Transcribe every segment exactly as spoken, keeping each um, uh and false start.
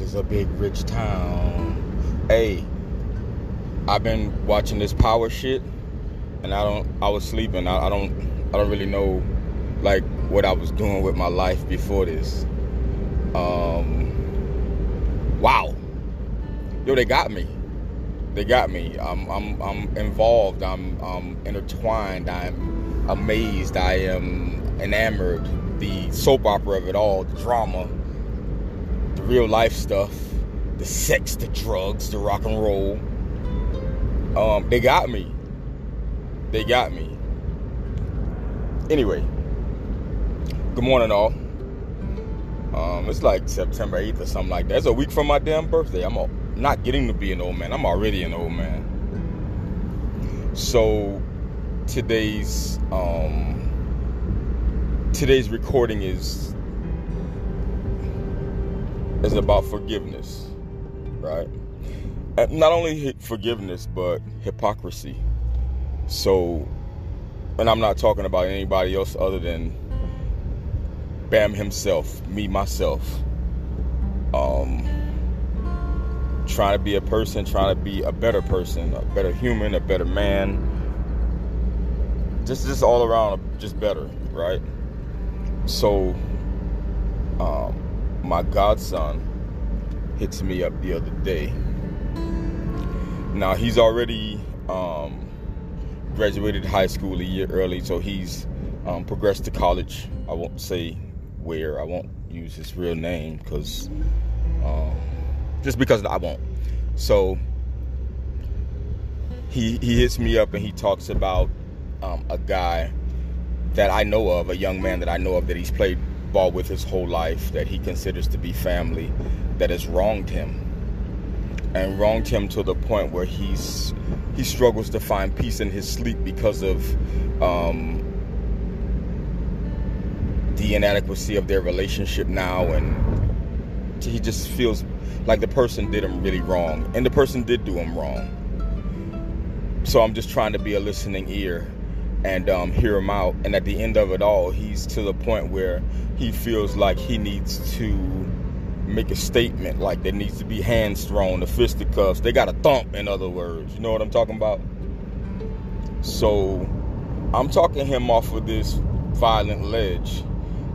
Vegas is a big, rich town. Hey, I've been watching this power shit, and I don't. I was sleeping. I, I don't. I don't really know, like, what I was doing with my life before this. Um. Wow. Yo, they got me. They got me. I'm. I'm. I'm involved. I'm. I'm intertwined. I'm amazed. I am enamored. The soap opera of it all, the drama, the real life stuff, the sex, the drugs, the rock and roll. Um, they got me. They got me. Anyway, good morning, all. Um, it's like September eighth or something like that. It's a week from my damn birthday. I'm not getting to be an old man. I'm already an old man. So today's... Um, Today's recording is is about forgiveness, right? And not only forgiveness, but hypocrisy. So, and I'm not talking about anybody else other than Bam himself, me, myself. Um, trying to be a person, trying to be a better person, a better human, a better man. Just, just all around, just better, right? So, um, my godson hits me up the other day. Now, he's already um, graduated high school a year early, so he's um, progressed to college. I won't say where. I won't use his real name, because um, just because I won't. So, he, he hits me up and he talks about um, a guy that I know of, a young man that I know of that he's played ball with his whole life, that he considers to be family, that has wronged him. And wronged him to the point where he's he struggles to find peace in his sleep because of um, the inadequacy of their relationship now. And he just feels like the person did him really wrong. And the person did do him wrong. So I'm just trying to be a listening ear and um, hear him out. And at the end of it all, he's to the point where he feels like he needs to make a statement, like there needs to be hands thrown, the fisticuffs, they got to thump, in other words. You know what I'm talking about? So I'm talking him off of this violent ledge,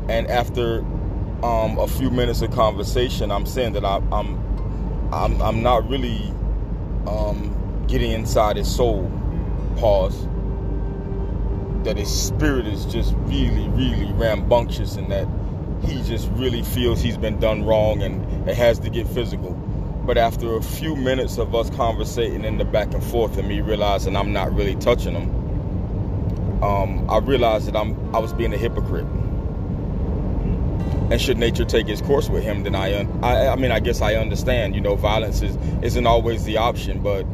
and after um, a few minutes of conversation, I'm saying that I, I'm, I'm I'm not really um, getting inside his soul. Pause. That his spirit is just really, really rambunctious, and that he just really feels he's been done wrong and it has to get physical. But after a few minutes of us conversating in the back and forth and me realizing I'm not really touching him, um, I realized that I'm, I was being a hypocrite. And should nature take its course with him, then I, un- I, I mean, I guess I understand, you know, violence is, isn't always the option, but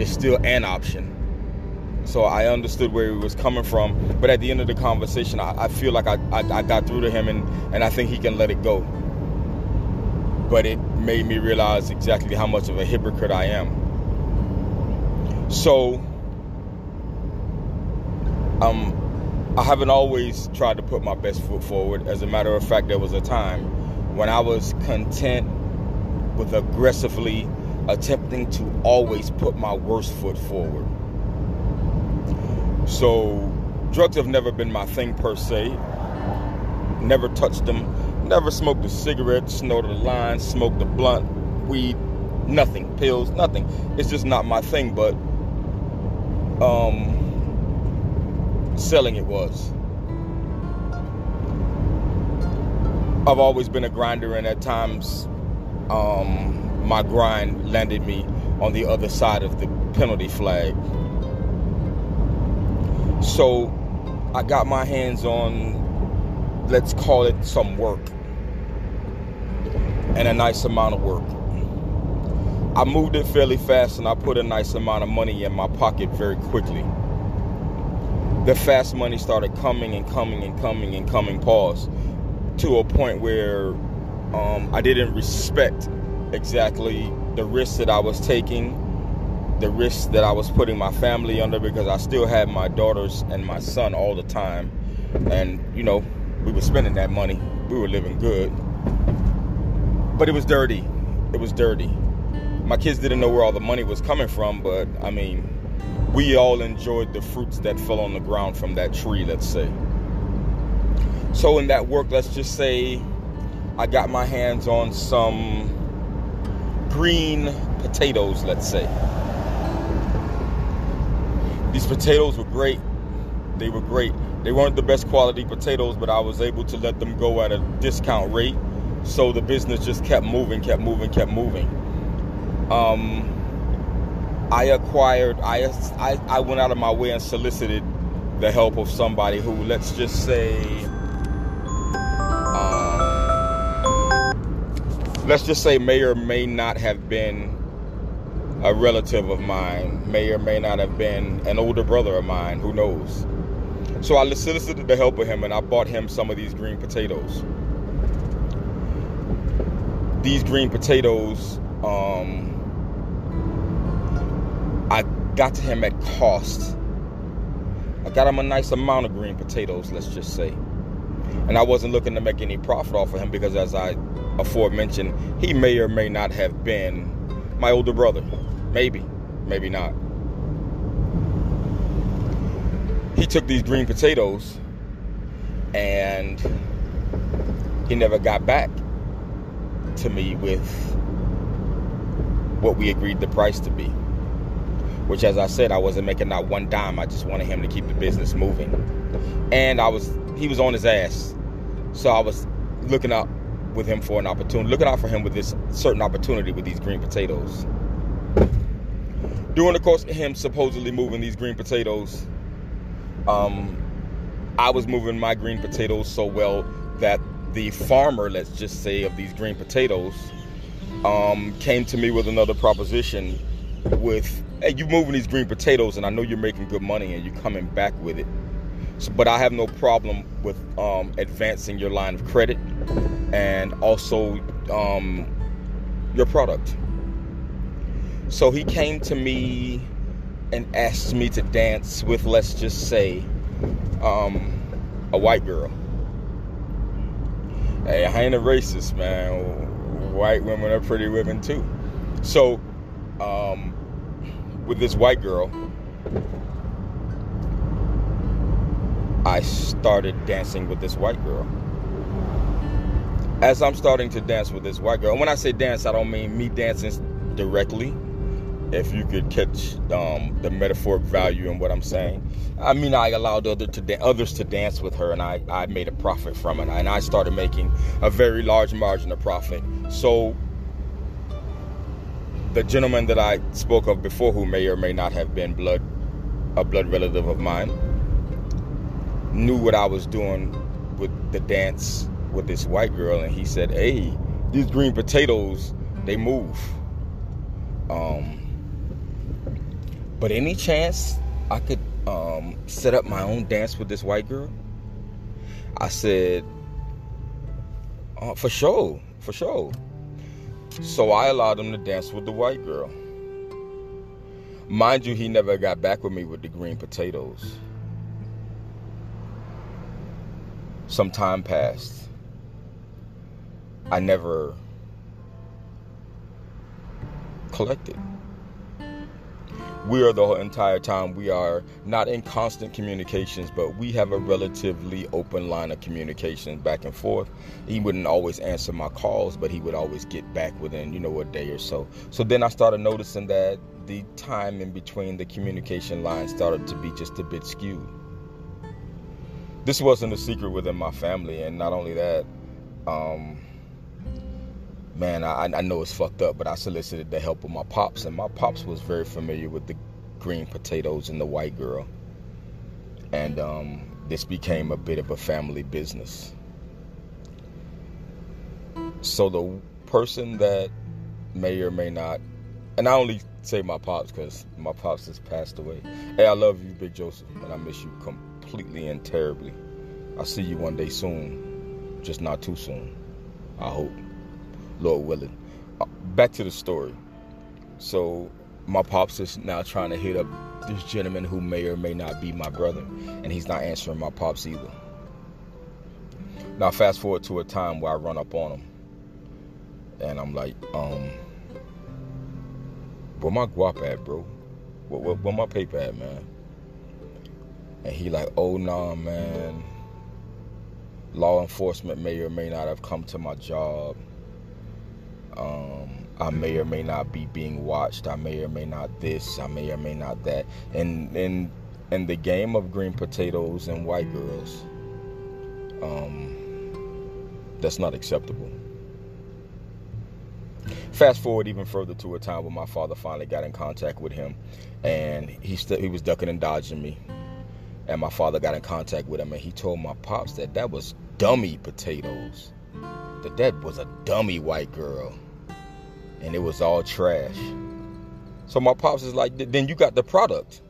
it's still an option. So I understood where he was coming from. But at the end of the conversation, I, I feel like I, I, I got through to him, and, and I think he can let it go. But it made me realize exactly how much of a hypocrite I am. So um, I haven't always tried to put my best foot forward. As a matter of fact, there was a time when I was content with aggressively attempting to always put my worst foot forward. So, drugs have never been my thing per se. Never touched them. Never smoked a cigarette, snorted a line, smoked a blunt, weed, nothing. Pills, nothing. It's just not my thing, but um, selling it was. I've always been a grinder, and at times um, my grind landed me on the other side of the penalty flag. So I got my hands on, let's call it, some work, and a nice amount of work. I moved it fairly fast, and I put a nice amount of money in my pocket very quickly. The fast money started coming and coming and coming and coming, pause, to a point where um, I didn't respect exactly the risks that I was taking, the risk that I was putting my family under, because I still had my daughters and my son all the time. And, you know, we were spending that money. We were living good. But it was dirty. it was dirty. My kids didn't know where all the money was coming from, but I mean, we all enjoyed the fruits that fell on the ground from that tree, let's say. So in that work, let's just say I got my hands on some green potatoes, let's say. These potatoes were great. They were great. They weren't the best quality potatoes, but I was able to let them go at a discount rate. So the business just kept moving, kept moving, kept moving. Um, I acquired, I, I, I went out of my way and solicited the help of somebody who, let's just say, um, let's just say may or may not have been a relative of mine, may or may not have been an older brother of mine, who knows. So I solicited the help of him and I bought him some of these green potatoes. These green potatoes, um, I got to him at cost. I got him a nice amount of green potatoes, let's just say. And I wasn't looking to make any profit off of him because, as I aforementioned, he may or may not have been my older brother. Maybe, maybe not. He took these green potatoes and he never got back to me with what we agreed the price to be. Which, as I said, I wasn't making not one dime. I just wanted him to keep the business moving. And I was he was on his ass. So I was looking out with him for an opportunity, looking out for him with this certain opportunity with these green potatoes. During the course of him supposedly moving these green potatoes, um, I was moving my green potatoes so well that the farmer, let's just say, of these green potatoes um, came to me with another proposition with, hey, you're moving these green potatoes and I know you're making good money and you're coming back with it. So, but I have no problem with um, advancing your line of credit and also um, your product. So he came to me and asked me to dance with, let's just say, um, a white girl. Hey, I ain't a racist, man. White women are pretty women too. So, um, with this white girl, I started dancing with this white girl. As I'm starting to dance with this white girl, and when I say dance, I don't mean me dancing directly. If you could catch um, the metaphoric value in what I'm saying, I mean I allowed other to da- others to dance with her, and I, I made a profit from it, and I started making a very large margin of profit. So the gentleman that I spoke of before, who may or may not have been blood a blood relative of mine, knew what I was doing with the dance with this white girl, and he said, hey, these green potatoes, they move. Um, but any chance I could um, set up my own dance with this white girl? I said, uh, for sure, for sure. So I allowed him to dance with the white girl. Mind you, he never got back with me with the green potatoes. Some time passed. I never collected. We are the entire time, we are not in constant communications, but we have a relatively open line of communication back and forth. He wouldn't always answer my calls, but he would always get back within, you know, a day or so. So then I started noticing that the time in between the communication lines started to be just a bit skewed. This wasn't a secret within my family, and not only that, um, man, I, I know it's fucked up, but I solicited the help of my pops, and my pops was very familiar with the green potatoes and the white girl, and um, this became a bit of a family business. So the person that may or may not, and I only say my pops because my pops has passed away. Hey, I love you, Big Joseph, and I miss you completely and terribly. I'll see you one day soon, just not too soon, I hope. Lord willing. Uh, back to the story. So my pops is now trying to hit up this gentleman who may or may not be my brother, and he's not answering my pops either. Now fast forward to a time where I run up on him And I'm like, um, where my guap at, bro? Where, where, where my paper at, man? And he like, oh, nah, man. Law enforcement may or may not have come to my job. Um, I may or may not be being watched. I may or may not this. I may or may not that. And and and the game of green potatoes and white girls, um, that's not acceptable. Fast forward even further to a time when my father finally got in contact with him, and he st- he was ducking and dodging me. And my father got in contact with him, and he told my pops that that was dummy potatoes. That that was a dummy white girl. And it was all trash. So my pops is like, then you got the product.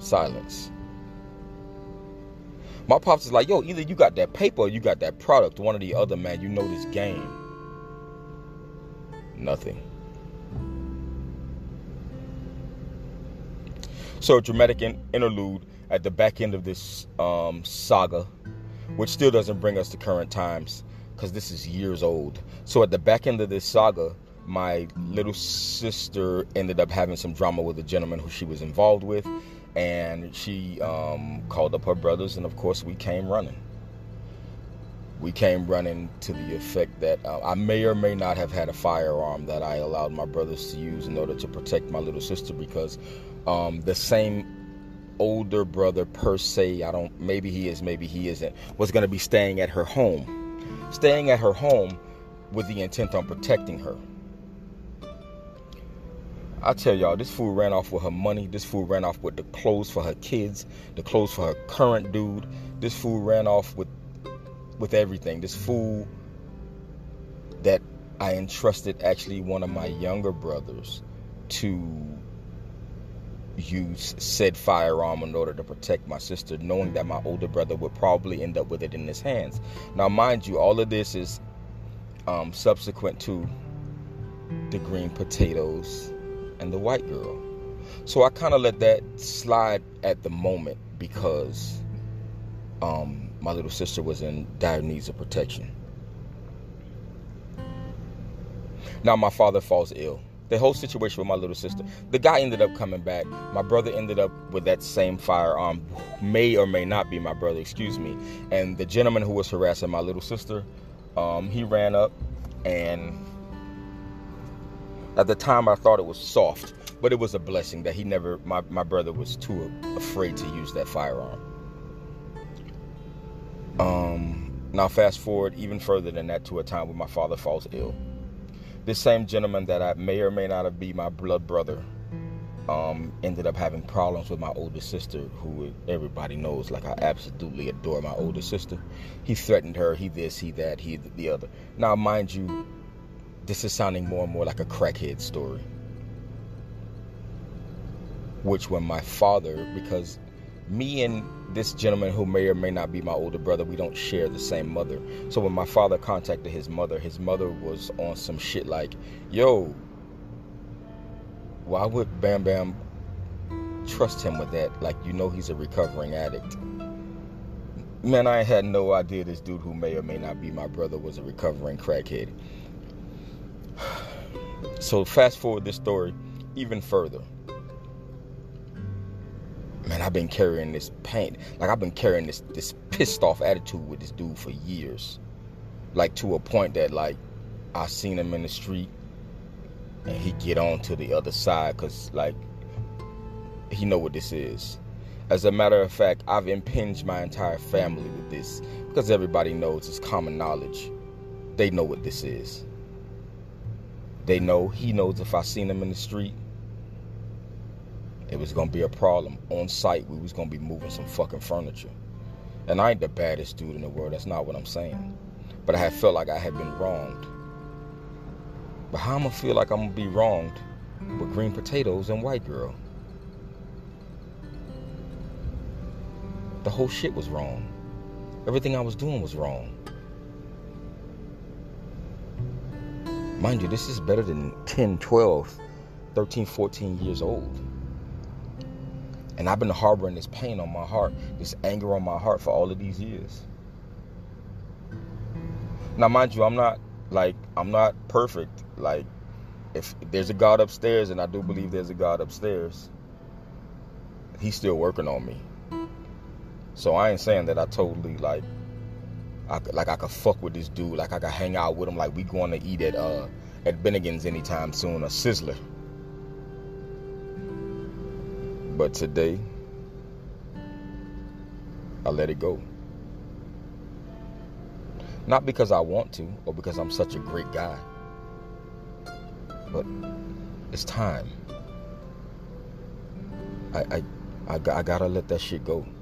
Silence. My pops is like, yo, either you got that paper or you got that product. One or the other, man. You know this game. Nothing. So a dramatic interlude at the back end of this um, saga, which still doesn't bring us to current times because this is years old. So at the back end of this saga, my little sister ended up having some drama with a gentleman who she was involved with, and she um, called up her brothers, and of course we came running. We came running to the effect that uh, I may or may not have had a firearm that I allowed my brothers to use in order to protect my little sister because um, the same older brother per se, I don't, maybe he is, maybe he isn't, was going to be staying at her home. Staying at her home with the intent on protecting her. I tell y'all, this fool ran off with her money. This fool ran off with the clothes for her kids, the clothes for her current dude. This fool ran off with with everything. This fool that I entrusted actually one of my younger brothers to use said firearm in order to protect my sister, knowing that my older brother would probably end up with it in his hands. Now, mind you, all of this is um, subsequent to the green potatoes and the white girl. So I kind of let that slide at the moment because um, my little sister was in dire needs of protection. Now my father falls ill. The whole situation with my little sister. The guy ended up coming back. My brother ended up with that same firearm. May or may not be my brother, excuse me. And the gentleman who was harassing my little sister, um, he ran up, and at the time I thought it was soft, but it was a blessing that he never, my, my brother was too afraid to use that firearm. Um, now fast forward even further than that to a time when my father falls ill. This same gentleman that I may or may not have been my blood brother um, ended up having problems with my older sister, who everybody knows, like I absolutely adore my older sister. He threatened her, he this, he that, he the other. Now mind you, this is sounding more and more like a crackhead story. Which when my father, because me and this gentleman who may or may not be my older brother, we don't share the same mother. So when my father contacted his mother, his mother was on some shit like, yo, why would Bam Bam trust him with that? Like, you know he's a recovering addict. Man, I had no idea this dude who may or may not be my brother was a recovering crackhead. So fast forward this story even further. Man, I've been carrying this pain. Like, I've been carrying this this pissed off attitude with this dude for years. Like, to a point that, like, I seen him in the street and he get on to the other side because, like, he know what this is. As a matter of fact, I've impinged my entire family with this because everybody knows it's common knowledge. They know what this is. They know. He knows if I seen him in the street, it was going to be a problem. On site, we was going to be moving some fucking furniture. And I ain't the baddest dude in the world. That's not what I'm saying. But I had felt like I had been wronged. But how am I going to feel like I'm going to be wronged with green potatoes and white girl? The whole shit was wrong. Everything I was doing was wrong. Mind you, this is better than ten, twelve, thirteen, fourteen years old. And I've been harboring this pain on my heart, this anger on my heart for all of these years. Now, mind you, I'm not like, I'm not perfect. Like, if there's a God upstairs, and I do believe there's a God upstairs, he's still working on me. So I ain't saying that I totally, like, I, like I could fuck with this dude. Like, I could hang out with him. Like, we going to eat at uh, at Bennigan's anytime soon, or Sizzler. But today, I let it go. Not because I want to, or because I'm such a great guy. But it's time. I I, I, I gotta let that shit go.